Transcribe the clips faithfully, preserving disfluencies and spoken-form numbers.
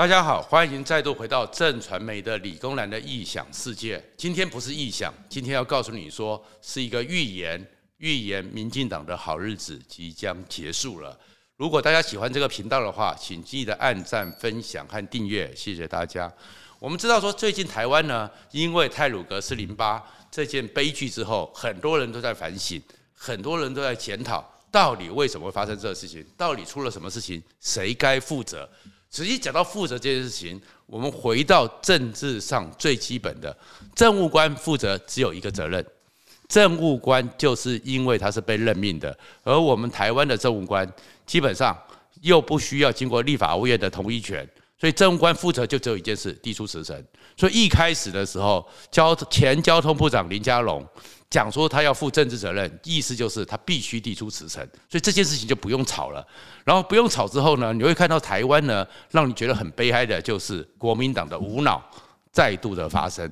大家好，欢迎再度回到震传媒的理工男的异想世界。今天不是异想，今天要告诉你说是一个预言，预言民进党的好日子即将结束了。如果大家喜欢这个频道的话，请记得按赞、分享和订阅，谢谢大家。我们知道说最近台湾呢，因为太鲁阁四零八这件悲剧之后，很多人都在反省，很多人都在检讨，到底为什么会发生这个事情？到底出了什么事情？谁该负责？仔细讲到负责这件事情，我们回到政治上最基本的，政务官负责只有一个责任，政务官就是因为他是被任命的，而我们台湾的政务官基本上又不需要经过立法院的同意权，所以政务官负责就只有一件事，递出辞呈。所以一开始的时候，前交通部长林佳龙讲说他要负政治责任，意思就是他必须递出辞呈，所以这件事情就不用吵了。然后不用吵之后呢，你会看到台湾呢，让你觉得很悲哀的就是国民党的无脑再度的发生。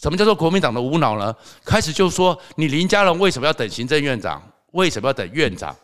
什么叫做国民党的无脑呢？开始就说你林佳龙为什么要等行政院长？为什么要等院长？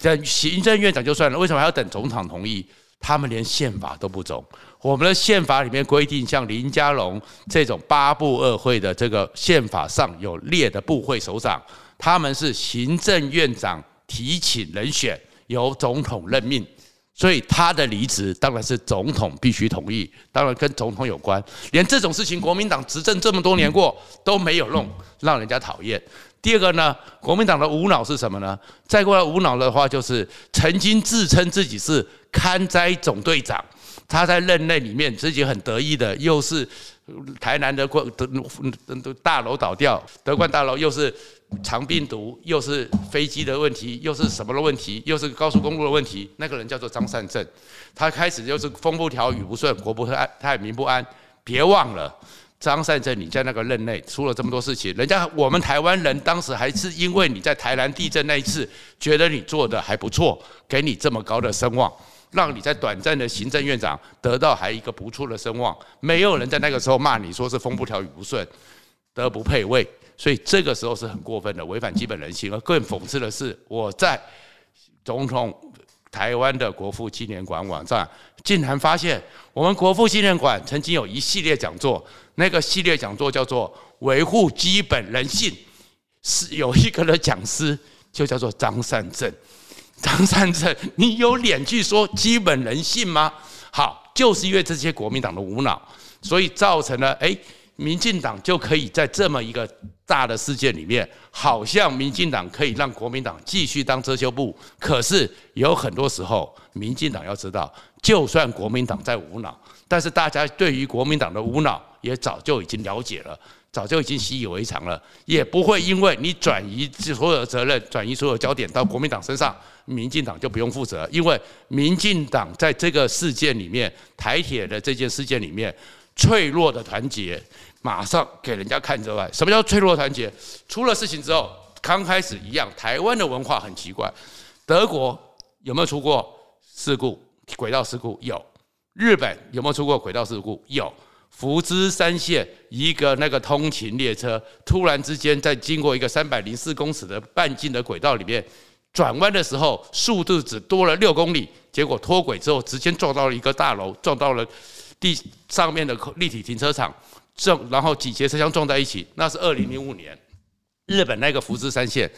等行政院长就算了，为什么还要等总统同意？他们连宪法都不懂。我们的宪法里面规定，像林佳龙这种八部二会的这个宪法上有列的部会首长，他们是行政院长提请人选，由总统任命，所以他的离职当然是总统必须同意，当然跟总统有关。连这种事情，国民党执政这么多年过都没有弄，让人家讨厌。第二个呢，国民党的无脑是什么呢？再过来无脑的话，就是曾经自称自己是勘灾总队长，他在任内里面自己很得意的，又是台南的大楼倒掉，德冠大楼，又是肠病毒，又是飞机的问题，又是什么的问题，又是高速公路的问题。那个人叫做张善政，他开始就是风不调雨不顺，国不太民不安。别忘了，张善政，你在那个任内出了这么多事情，人家我们台湾人当时还是因为你在台南地震那一次，觉得你做的还不错，给你这么高的声望，让你在短暂的行政院长得到还一个不错的声望，没有人在那个时候骂你说是风不调雨不顺，德不配位，所以这个时候是很过分的，违反基本人性。而更讽刺的是，我在总统台湾的国父纪念馆网站竟然发现，我们国父纪念馆曾经有一系列讲座，那个系列讲座叫做维护基本人性，是有一个的讲师就叫做张善政。张善政，你有脸去说基本人性吗？好，就是因为这些国民党的无脑，所以造成了哎，民进党就可以在这么一个大的事件里面，好像民进党可以让国民党继续当遮羞布。可是有很多时候，民进党要知道，就算国民党在无脑，但是大家对于国民党的无脑也早就已经了解了，早就已经习以为常了，也不会因为你转移所有的责任、转移所有焦点到国民党身上，民进党就不用负责。因为民进党在这个事件里面，台铁的这件事件里面，脆弱的团结马上给人家看出来。什么叫脆弱团结？出了事情之后，刚开始一样，台湾的文化很奇怪。德国有没有出过事故？轨道事故有。日本有没有出过轨道事故？有。福知山县一个那个通勤列车，突然之间在经过一个三百零四公尺的半径的轨道里面转弯的时候，速度只多了六公里，结果脱轨之后直接撞到了一个大楼，撞到了地上面的立体停车场，然后几节车厢撞在一起。那是二零零五年，日本那个福知山县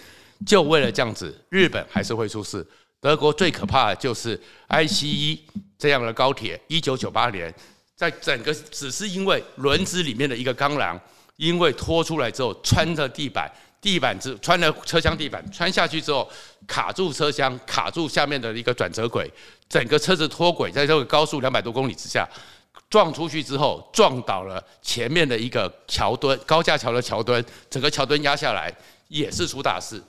就为了这样子，日本还是会出事。德国最可怕的就是 I C E 这样的高铁，一九九八年，在整个只是因为轮子里面的一个钢梁，因为拖出来之后穿着地板，地板穿了车厢地板，穿下去之后卡住车厢，卡住下面的一个转折轨，整个车子脱轨，在这个高速两百多公里之下。撞出去之后，撞倒了前面的一个桥墩，高架桥的桥墩，整个桥墩压下来，也是出大事。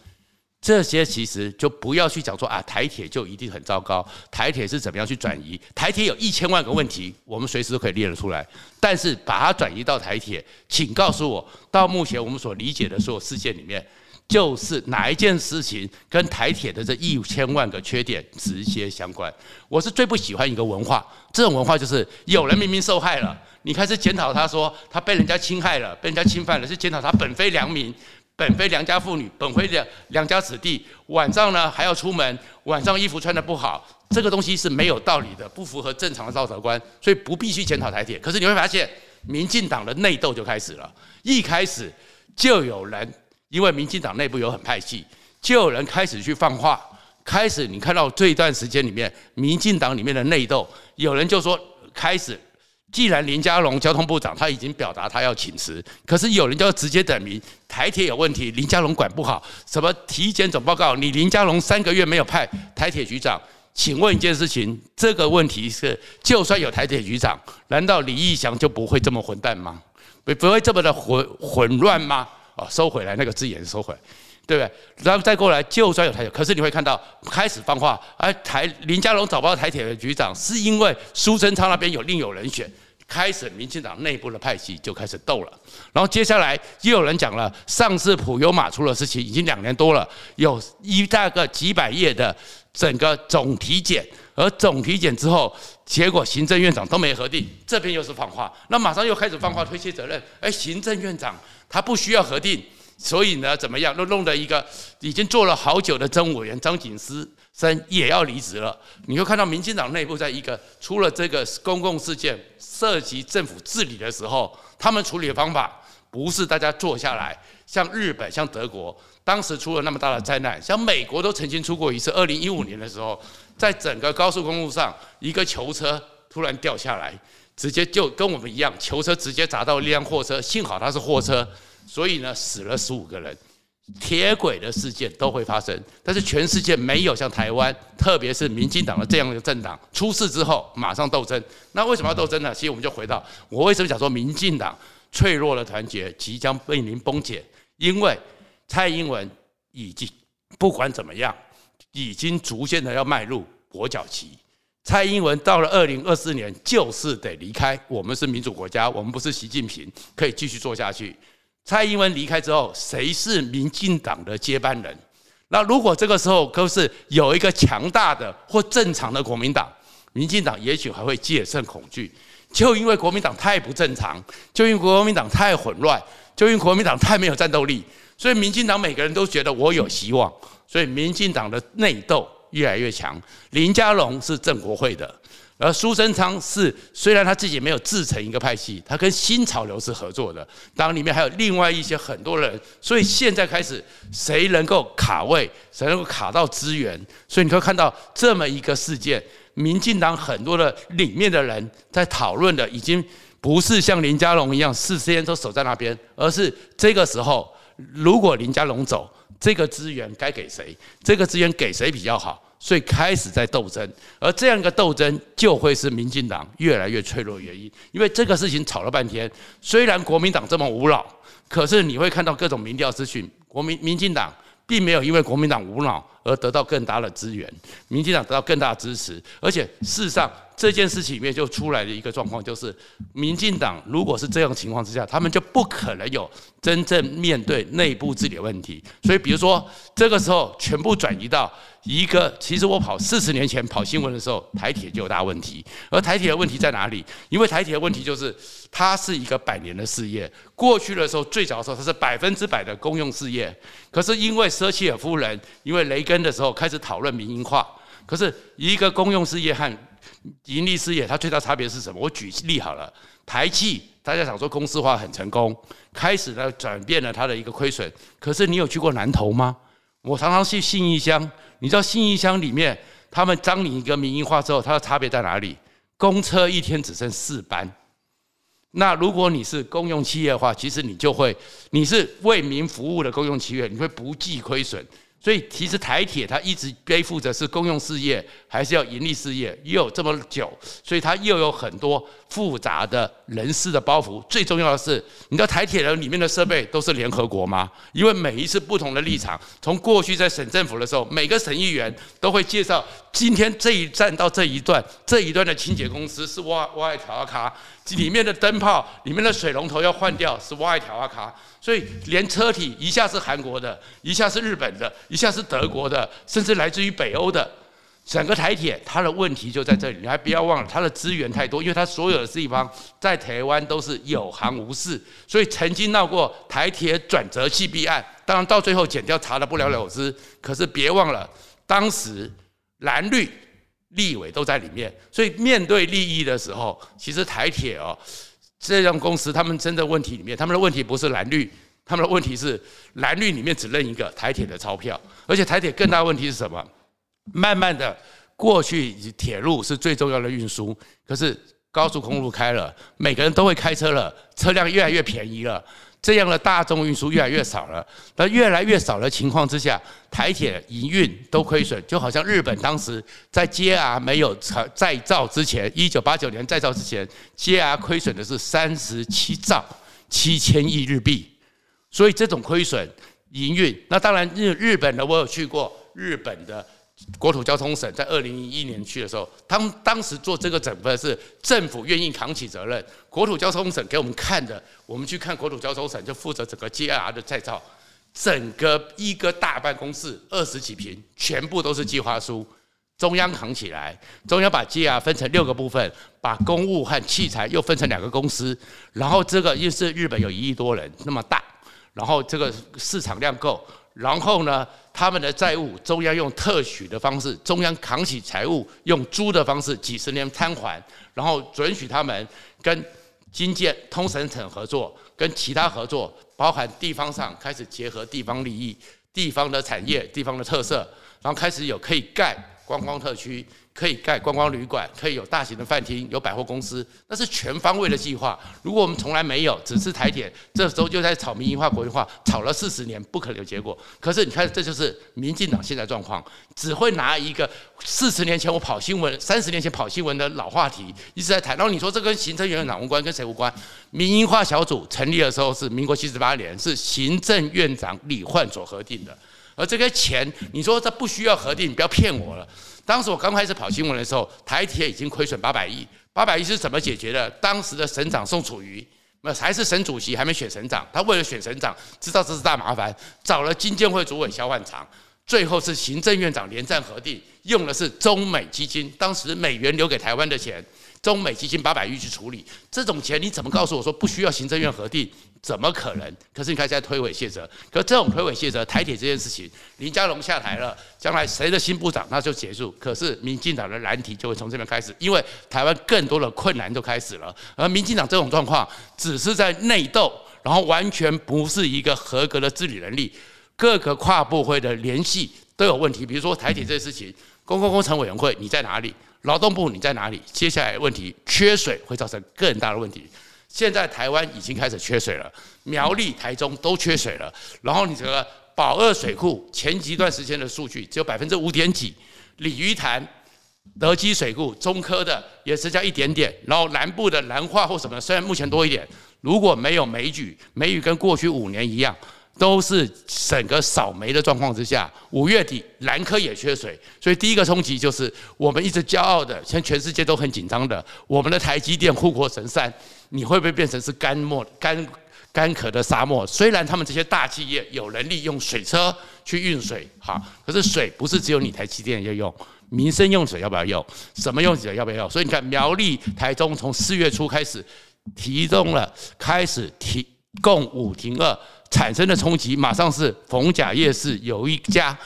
这些其实就不要去讲说啊，台铁就一定很糟糕，台铁是怎么样去转移？台铁有一千万个问题，我们随时都可以列得出来。但是把它转移到台铁，请告诉我，到目前我们所理解的所有事件里面，就是哪一件事情跟台铁的这一千万个缺点直接相关？我是最不喜欢一个文化，这种文化就是有人明明受害了，你开始检讨他，说他被人家侵害了，被人家侵犯了，是检讨他本非良民，本非良家妇女，本非良良家子弟，晚上呢还要出门，晚上衣服穿得不好，这个东西是没有道理的，不符合正常的道德观，所以不必去检讨台铁。可是你会发现，民进党的内斗就开始了，一开始就有人，因为民进党内部有很派系，就有人开始去放话，开始你看到这一段时间里面，民进党里面的内斗，有人就说开始。既然林佳龙交通部长他已经表达他要请辞，可是有人就要直接点名台铁有问题，林佳龙管不好，什么体检总报告，你林佳龙三个月没有派台铁局长。请问一件事情，这个问题是，就算有台铁局长，难道李义祥就不会这么混蛋吗？不会这么的混混乱吗？哦，收回来那个字眼，收回来。对不对？然后再过来，就算有台铁，可是你会看到开始放话，而台林佳龙找不到台铁的局长，是因为苏贞昌那边有另有人选，开始民进党内部的派系就开始斗了。然后接下来又有人讲了，上次普悠玛出了事情已经两年多了，有一大个几百页的整个总体检，而总体检之后，结果行政院长都没核定，这边又是放话，那马上又开始放话推卸责任，哎，行政院长他不需要核定。所以呢，怎么样？都弄了一个已经做了好久的政务委员张景思生也要离职了。你就看到民进党内部在一个出了这个公共事件涉及政府治理的时候，他们处理的方法不是大家坐下来，像日本、像德国，当时出了那么大的灾难，像美国都曾经出过一次。二零一五年的时候，在整个高速公路上，一个囚车突然掉下来，直接就跟我们一样，囚车直接砸到一辆货车，幸好它是货车。所以呢，死了十五个人，铁轨的事件都会发生，但是全世界没有像台湾，特别是民进党的这样的政党出事之后马上斗争。那为什么要斗争呢？其实我们就回到我为什么讲说民进党脆弱的团结即将面临崩解，因为蔡英文已经不管怎么样，已经逐渐的要迈入跛脚期。蔡英文到了二零二四年就是得离开，我们是民主国家，我们不是习近平可以继续做下去。蔡英文离开之后，谁是民进党的接班人？那如果这个时候就是有一个强大的或正常的国民党，民进党也许还会戒慎恐惧。就因为国民党太不正常，就因为国民党太混乱，就因为国民党太没有战斗力，所以民进党每个人都觉得我有希望，所以民进党的内斗越来越强。林佳龙是正国会的，而苏贞昌是虽然他自己没有自成一个派系，他跟新潮流是合作的，当然里面还有另外一些很多人，所以现在开始谁能够卡位，谁能够卡到资源，所以你会看到这么一个事件，民进党很多的里面的人在讨论的已经不是像林佳龙一样事先都守在那边，而是这个时候如果林佳龙走，这个资源该给谁，这个资源给谁比较好，所以开始在斗争，而这样一个斗争就会是民进党越来越脆弱的原因。因为这个事情吵了半天，虽然国民党这么无脑，可是你会看到各种民调资讯，国民民进党并没有因为国民党无脑而得到更大的资源，民进党得到更大的支持。而且事实上这件事情里面就出来的一个状况，就是民进党如果是这样的情况之下，他们就不可能有真正面对内部治理的问题。所以比如说这个时候全部转移到一个，其实我跑四十年前跑新闻的时候，台铁就有大问题。而台铁的问题在哪里？因为台铁的问题就是它是一个百年的事业，过去的时候最早的时候它是百分之百的公用事业，可是因为舍切尔夫人，因为雷根的时候开始讨论民营化。可是一个公用事业和盈利事业它最大差别是什么？我举例好了，台气大家想说公司化很成功，开始呢转变了它的一个亏损，可是你有去过南投吗？我常常去信义乡，你知道信义乡里面他们当你一个民营化之后，它的差别在哪里？公车一天只剩四班，那如果你是公用企业的话，其实你就会你是为民服务的公用企业，你会不计亏损。所以其实台铁它一直背负着是公用事业还是要盈利事业，又有这么久，所以它又有很多复杂的人事的包袱。最重要的是，你知道台铁人里面的设备都是联合国吗？因为每一次不同的立场，从过去在省政府的时候，每个省议员都会介绍今天这一站到这一段，这一段的清洁公司是挖挖一条阿卡，里面的灯泡、里面的水龙头要换掉是挖一条阿卡。所以连车体一下是韩国的，一下是日本的，一下是德国的，甚至来自于北欧的。整个台铁它的问题就在这里，你还不要忘了它的资源太多，因为它所有的地方在台湾都是有行无市，所以曾经闹过台铁转折器弊案，当然到最后检调查得不了了之，可是别忘了当时蓝绿立委都在里面，所以面对利益的时候，其实台铁哦这种公司他们真的问题里面，他们的问题不是蓝绿，他们的问题是蓝绿里面只认一个台铁的钞票，而且台铁更大的问题是什么？慢慢的过去铁路是最重要的运输，可是高速公路开了，每个人都会开车了，车辆越来越便宜了，这样的大众运输越来越少了，但越来越少的情况之下，台铁营运都亏损，就好像日本当时在 J R 没有再造之前，一九八九年再造之前 ，J R 亏损的是三十七兆七千亿日币，所以这种亏损营运，那当然日本的我有去过，日本的国土交通省在二零一一年去的时候，他们当时做这个整分是政府愿意扛起责任。国土交通省给我们看的，我们去看国土交通省就负责整个 J R 的再造，整个一个大办公室二十几坪，全部都是计划书，中央扛起来。中央把 J R 分成六个部分，把公务和器材又分成两个公司，然后这个因为日本有一亿多人那么大，然后这个市场量够。然后呢，他们的债务中央用特许的方式，中央扛起财务，用租的方式几十年摊还，然后准许他们跟经建通省省合作，跟其他合作，包含地方上开始结合地方利益、地方的产业、地方的特色，然后开始有可以盖观光特区，可以盖观光旅馆，可以有大型的饭厅，有百货公司，那是全方位的计划。如果我们从来没有，只是台铁这时候就在炒民营化、国营化，炒了四十年，不可能有结果。可是你看，这就是民进党现在状况，只会拿一个四十年前我跑新闻、三十年前跑新闻的老话题一直在谈。然后你说这跟行政院长无关，跟谁无关？民营化小组成立的时候是民国七十八年，是行政院长李焕所核定的。而这个钱，你说这不需要核定，你不要骗我了。当时我刚开始跑新闻的时候，台铁已经亏损八百亿，八百亿是怎么解决的？当时的省长宋楚瑜，还是省主席，还没选省长，他为了选省长，知道这是大麻烦，找了经建会主委萧万长，最后是行政院长连战核定，用的是中美基金，当时美元留给台湾的钱，中美基金八百亿去处理这种钱，你怎么告诉我说不需要行政院核定？怎么可能？可是你看现在推诿卸责，可是这种推诿卸责，台铁这件事情，林佳龙下台了，将来谁的新部长那就结束。可是民进党的难题就会从这边开始，因为台湾更多的困难就开始了。而民进党这种状况，只是在内斗，然后完全不是一个合格的治理能力，各个跨部会的联系都有问题。比如说台铁这件事情，公共工程委员会你在哪里？劳动部你在哪里？接下来问题，缺水会造成更大的问题。现在台湾已经开始缺水了，苗栗、台中都缺水了。然后你这个宝二水库前几段时间的数据只有百分之五点几，鲤鱼潭、德基水库、中科的也剩下一点点。然后南部的南化或什么，虽然目前多一点，如果没有梅雨，梅雨跟过去五年一样，都是整个扫煤的状况之下，五月底南科也缺水，所以第一个冲击就是我们一直骄傲的，像全世界都很紧张的，我们的台积电护国神山，你会不会变成是干漠、干干渴的沙漠？虽然他们这些大企业有能力用水车去运水，好，可是水不是只有你台积电要用，民生用水要不要用？什么用水要不要用？所以你看苗栗、台中从四月初开始提供了，开始提供五停二。产生的冲击马上是逢甲夜市有一家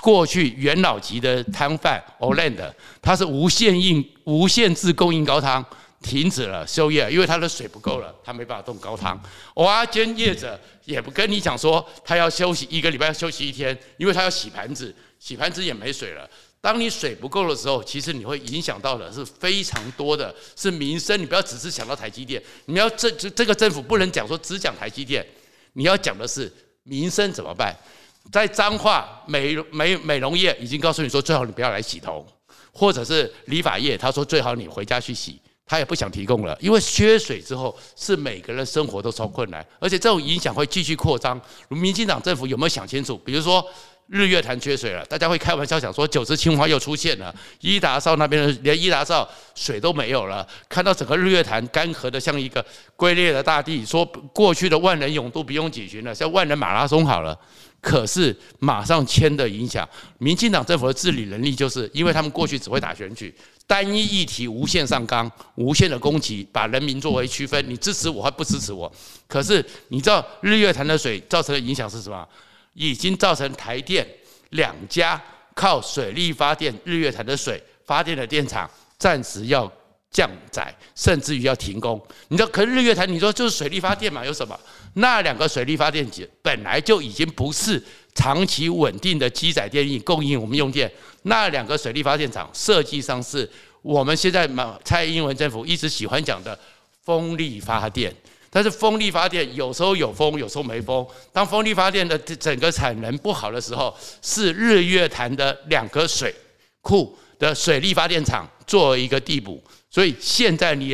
过去元老级的摊贩 Oland， 它是无限应无限制供应高汤，停止了休业，因为它的水不够了，它没办法动高汤。蚵仔煎业者也不跟你讲说他要休息一个礼拜，要休息一天，因为他要洗盘子，洗盘子也没水了。当你水不够的时候，其实你会影响到的是非常多的，是民生。你不要只是想到台积电，你要这这个政府不能讲说只讲台积电。你要讲的是民生怎么办？在彰化美美美容业已经告诉你说，最好你不要来洗头，或者是理发业，他说最好你回家去洗，他也不想提供了，因为缺水之后是每个人生活都超困难，而且这种影响会继续扩张。民进党政府有没有想清楚？比如说日月潭缺水了，大家会开玩笑讲说九芝清华又出现了，伊达邵那边连伊达邵水都没有了，看到整个日月潭干涸的像一个龟裂的大地，说过去的万人泳都不用举行了，像万人马拉松好了。可是马上签的影响，民进党政府的治理能力就是因为他们过去只会打选举，单一议题无限上纲，无限的攻击，把人民作为区分，你支持我还不支持我。可是你知道日月潭的水造成的影响是什么？已经造成台电两家靠水力发电日月潭的水发电的电厂暂时要降载，甚至于要停工。你说可是日月潭，你说就是水力发电嘛，有什么？那两个水力发电机本来就已经不是长期稳定的基载电力供应我们用电，那两个水力发电厂设计上是我们现在蔡英文政府一直喜欢讲的风力发电，但是风力发电有时候有风，有时候没风。当风力发电的整个产能不好的时候，是日月潭的两个水库的水力发电厂做一个地补。所以现在你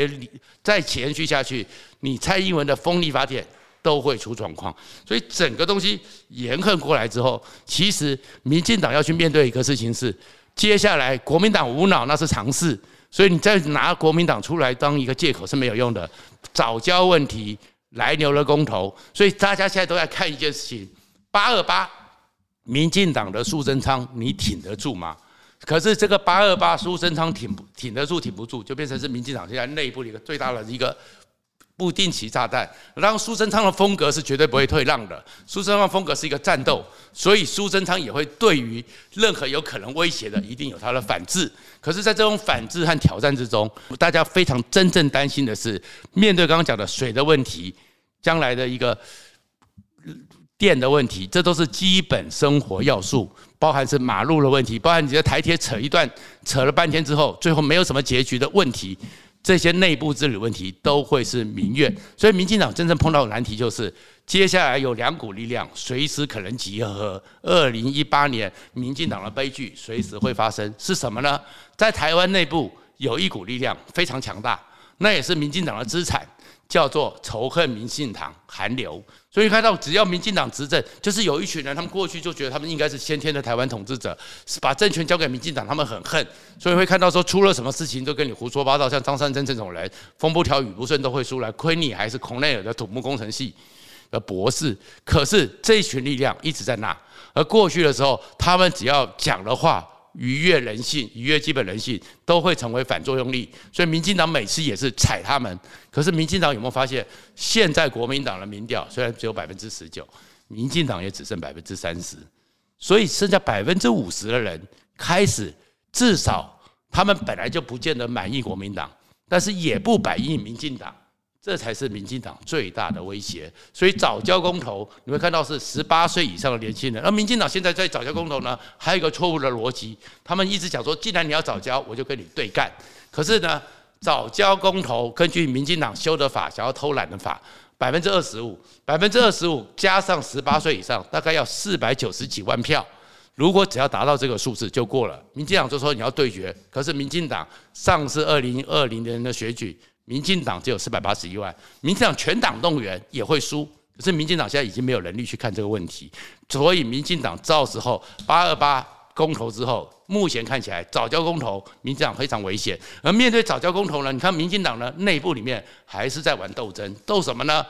再延续下去，你蔡英文的风力发电都会出状况。所以整个东西延恨过来之后，其实民进党要去面对一个事情是，接下来国民党无脑那是常事，所以你再拿国民党出来当一个借口是没有用的。藻礁问题，来牛的公投，所以大家现在都在看一件事情：八二八，民进党的苏贞昌，你挺得住吗？可是这个八二八苏贞昌 挺, 挺得住挺不住，就变成是民进党现在内部的一个最大的一个不定期炸弹。然后苏贞昌的风格是绝对不会退让的，苏贞昌的风格是一个战斗，所以苏贞昌也会对于任何有可能威胁的一定有他的反制。可是在这种反制和挑战之中，大家非常真正担心的是，面对刚刚讲的水的问题，将来的一个电的问题，这都是基本生活要素，包含是马路的问题，包含你的台铁扯一段扯了半天之后最后没有什么结局的问题，这些内部治理问题都会是民怨。所以民进党真正碰到的难题就是接下来有两股力量随时可能集合，二零一八年民进党的悲剧随时会发生。是什么呢？在台湾内部有一股力量非常强大，那也是民进党的资产，叫做仇恨民进党韩流。所以看到只要民进党执政，就是有一群人，他们过去就觉得他们应该是先天的台湾统治者，把政权交给民进党，他们很恨，所以会看到说出了什么事情都跟你胡说八道，像张善政这种人，风不调雨不顺都会出来，亏你还是孔内尔的土木工程系的博士。可是这一群力量一直在那，而过去的时候他们只要讲的话逾越人性，逾越基本人性，都会成为反作用力。所以民进党每次也是踩他们。可是民进党有没有发现，现在国民党的民调虽然只有 百分之十九， 民进党也只剩 百分之三十， 所以剩下 百分之五十 的人开始，至少他们本来就不见得满意国民党，但是也不满意民进党，这才是民进党最大的威胁。所以藻礁公投你会看到是十八岁以上的年轻人，而民进党现在在藻礁公投呢，还有一个错误的逻辑，他们一直讲说既然你要藻礁我就跟你对干。可是呢，藻礁公投根据民进党修的法，想要偷懒的法， 百分之二十五 百分之二十五 加上十八岁以上，大概要四百九十几万票，如果只要达到这个数字就过了。民进党就说你要对决，可是民进党上次二零二零年的选举，民进党只有四百八十一万，民进党全党动员也会输，可是民进党现在已经没有能力去看这个问题。所以民进党到时候八二八公投之后，目前看起来藻礁公投民进党非常危险。而面对藻礁公投呢，你看民进党呢内部里面还是在玩斗争，斗什么呢？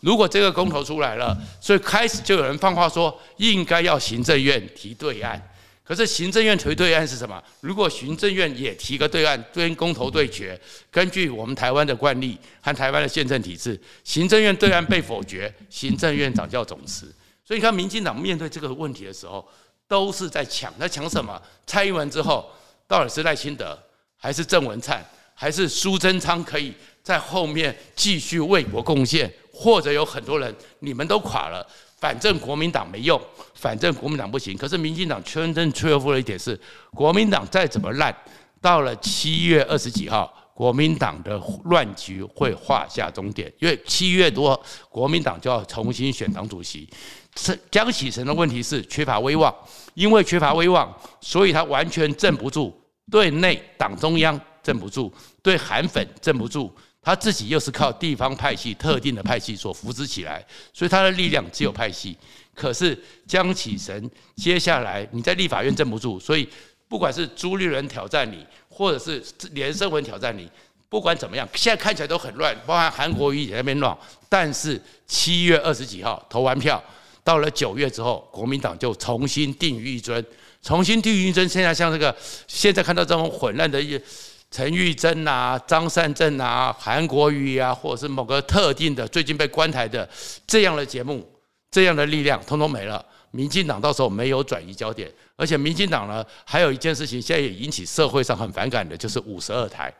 如果这个公投出来了，所以开始就有人放话说应该要行政院提对案。可是行政院提对案是什么？如果行政院也提个对案跟公投对决，根据我们台湾的惯例和台湾的宪政体制，行政院对案被否决，行政院长叫总辞。所以你看民进党面对这个问题的时候都是在抢，在抢什么？蔡英文之后到底是赖清德还是郑文灿还是苏贞昌可以在后面继续为国贡献，或者有很多人你们都垮了，反正国民党没用，反正国民党不行。可是民进党真正缺乏的一点是，国民党再怎么烂，到了七月二十几号，国民党的乱局会画下终点，因为七月多国民党就要重新选党主席。江启臣的问题是缺乏威望，因为缺乏威望，所以他完全镇不住，对内党中央镇不住，对韩粉镇不住。他自己又是靠地方派系特定的派系所扶持起来，所以他的力量只有派系。可是江启臣接下来你在立法院镇不住，所以不管是朱立伦挑战你，或者是连胜文挑战你，不管怎么样现在看起来都很乱，包含韩国瑜也在那边乱。但是七月二十几号投完票，到了九月之后，国民党就重新定于一尊，重新定于一尊。现在像这个现在看到这种混乱的陈玉珍啊、张善政啊、韩国瑜啊，或者是某个特定的最近被关台的这样的节目，这样的力量，通通没了。民进党到时候没有转移焦点。而且民进党呢，还有一件事情现在也引起社会上很反感的，就是五十二台。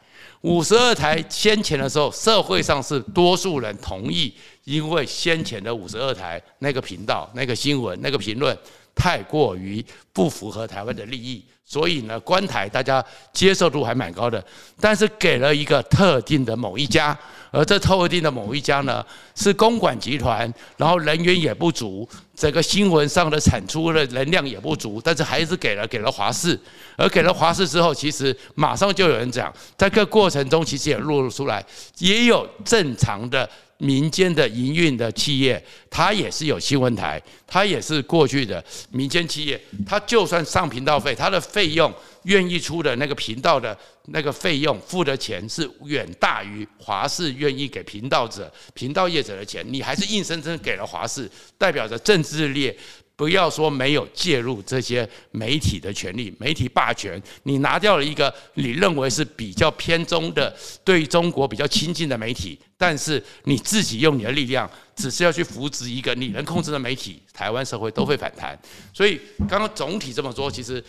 五十二台先前的时候，社会上是多数人同意，因为先前的五十二台那个频道、那个新闻、那个评论太过于不符合台湾的利益，所以呢，关台大家接受度还蛮高的。但是给了一个特定的某一家，而这特定的某一家呢，是公管集团，然后人员也不足，整个新闻上的产出的能量也不足，但是还是给了给了华视。而给了华视之后，其实马上就有人讲，在这个过程中其实也落入出来，也有正常的民间的营运的企业，它也是有新闻台，它也是过去的民间企业，它就算上频道费，它的费用愿意出的那个频道的那个费用付的钱是远大于华视愿意给频道者、频道业者的钱，你还是硬生生给了华视，代表着政治力。不要说没有介入这些媒体的权利，媒体霸权，你拿掉了一个你认为是比较偏中的、对中国比较亲近的媒体，但是你自己用你的力量，只是要去扶植一个你能控制的媒体，台湾社会都会反弹。所以刚刚总体这么说，其实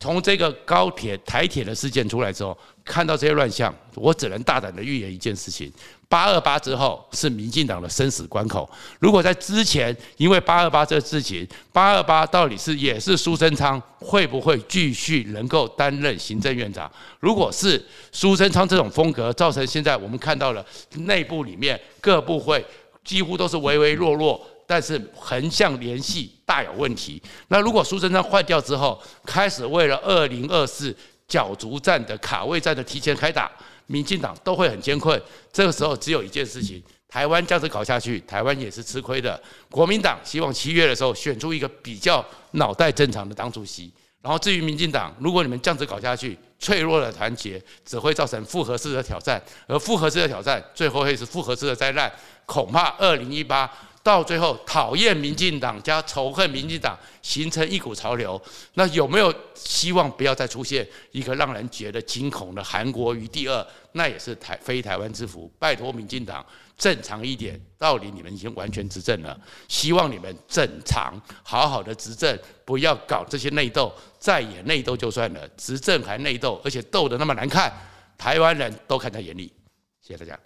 从这个高铁、台铁的事件出来之后，看到这些乱象，我只能大胆的预言一件事情。八二八之后是民进党的生死关口。如果在之前，因为八二八这个事情，八二八到底是也是苏贞昌会不会继续能够担任行政院长？如果是苏贞昌这种风格，造成现在我们看到了内部里面各部会几乎都是微微弱弱，但是横向联系大有问题。那如果苏贞昌换掉之后，开始为了二零二四角逐战的卡位战的提前开打。民进党都会很艰困，这个时候只有一件事情，台湾这样子搞下去，台湾也是吃亏的。国民党希望七月的时候选出一个比较脑袋正常的党主席，然后至于民进党，如果你们这样子搞下去，脆弱的团结只会造成复合式的挑战，而复合式的挑战最后会是复合式的灾难，恐怕二零一八。到最后，讨厌民进党加仇恨民进党，形成一股潮流。那有没有希望不要再出现一个让人觉得惊恐的韩国瑜第二？那也是台非台湾之福。拜托民进党正常一点，到底你们已经完全执政了，希望你们正常好好的执政，不要搞这些内斗。再也内斗就算了，执政还内斗，而且斗得那么难看，台湾人都看在眼里。谢谢大家。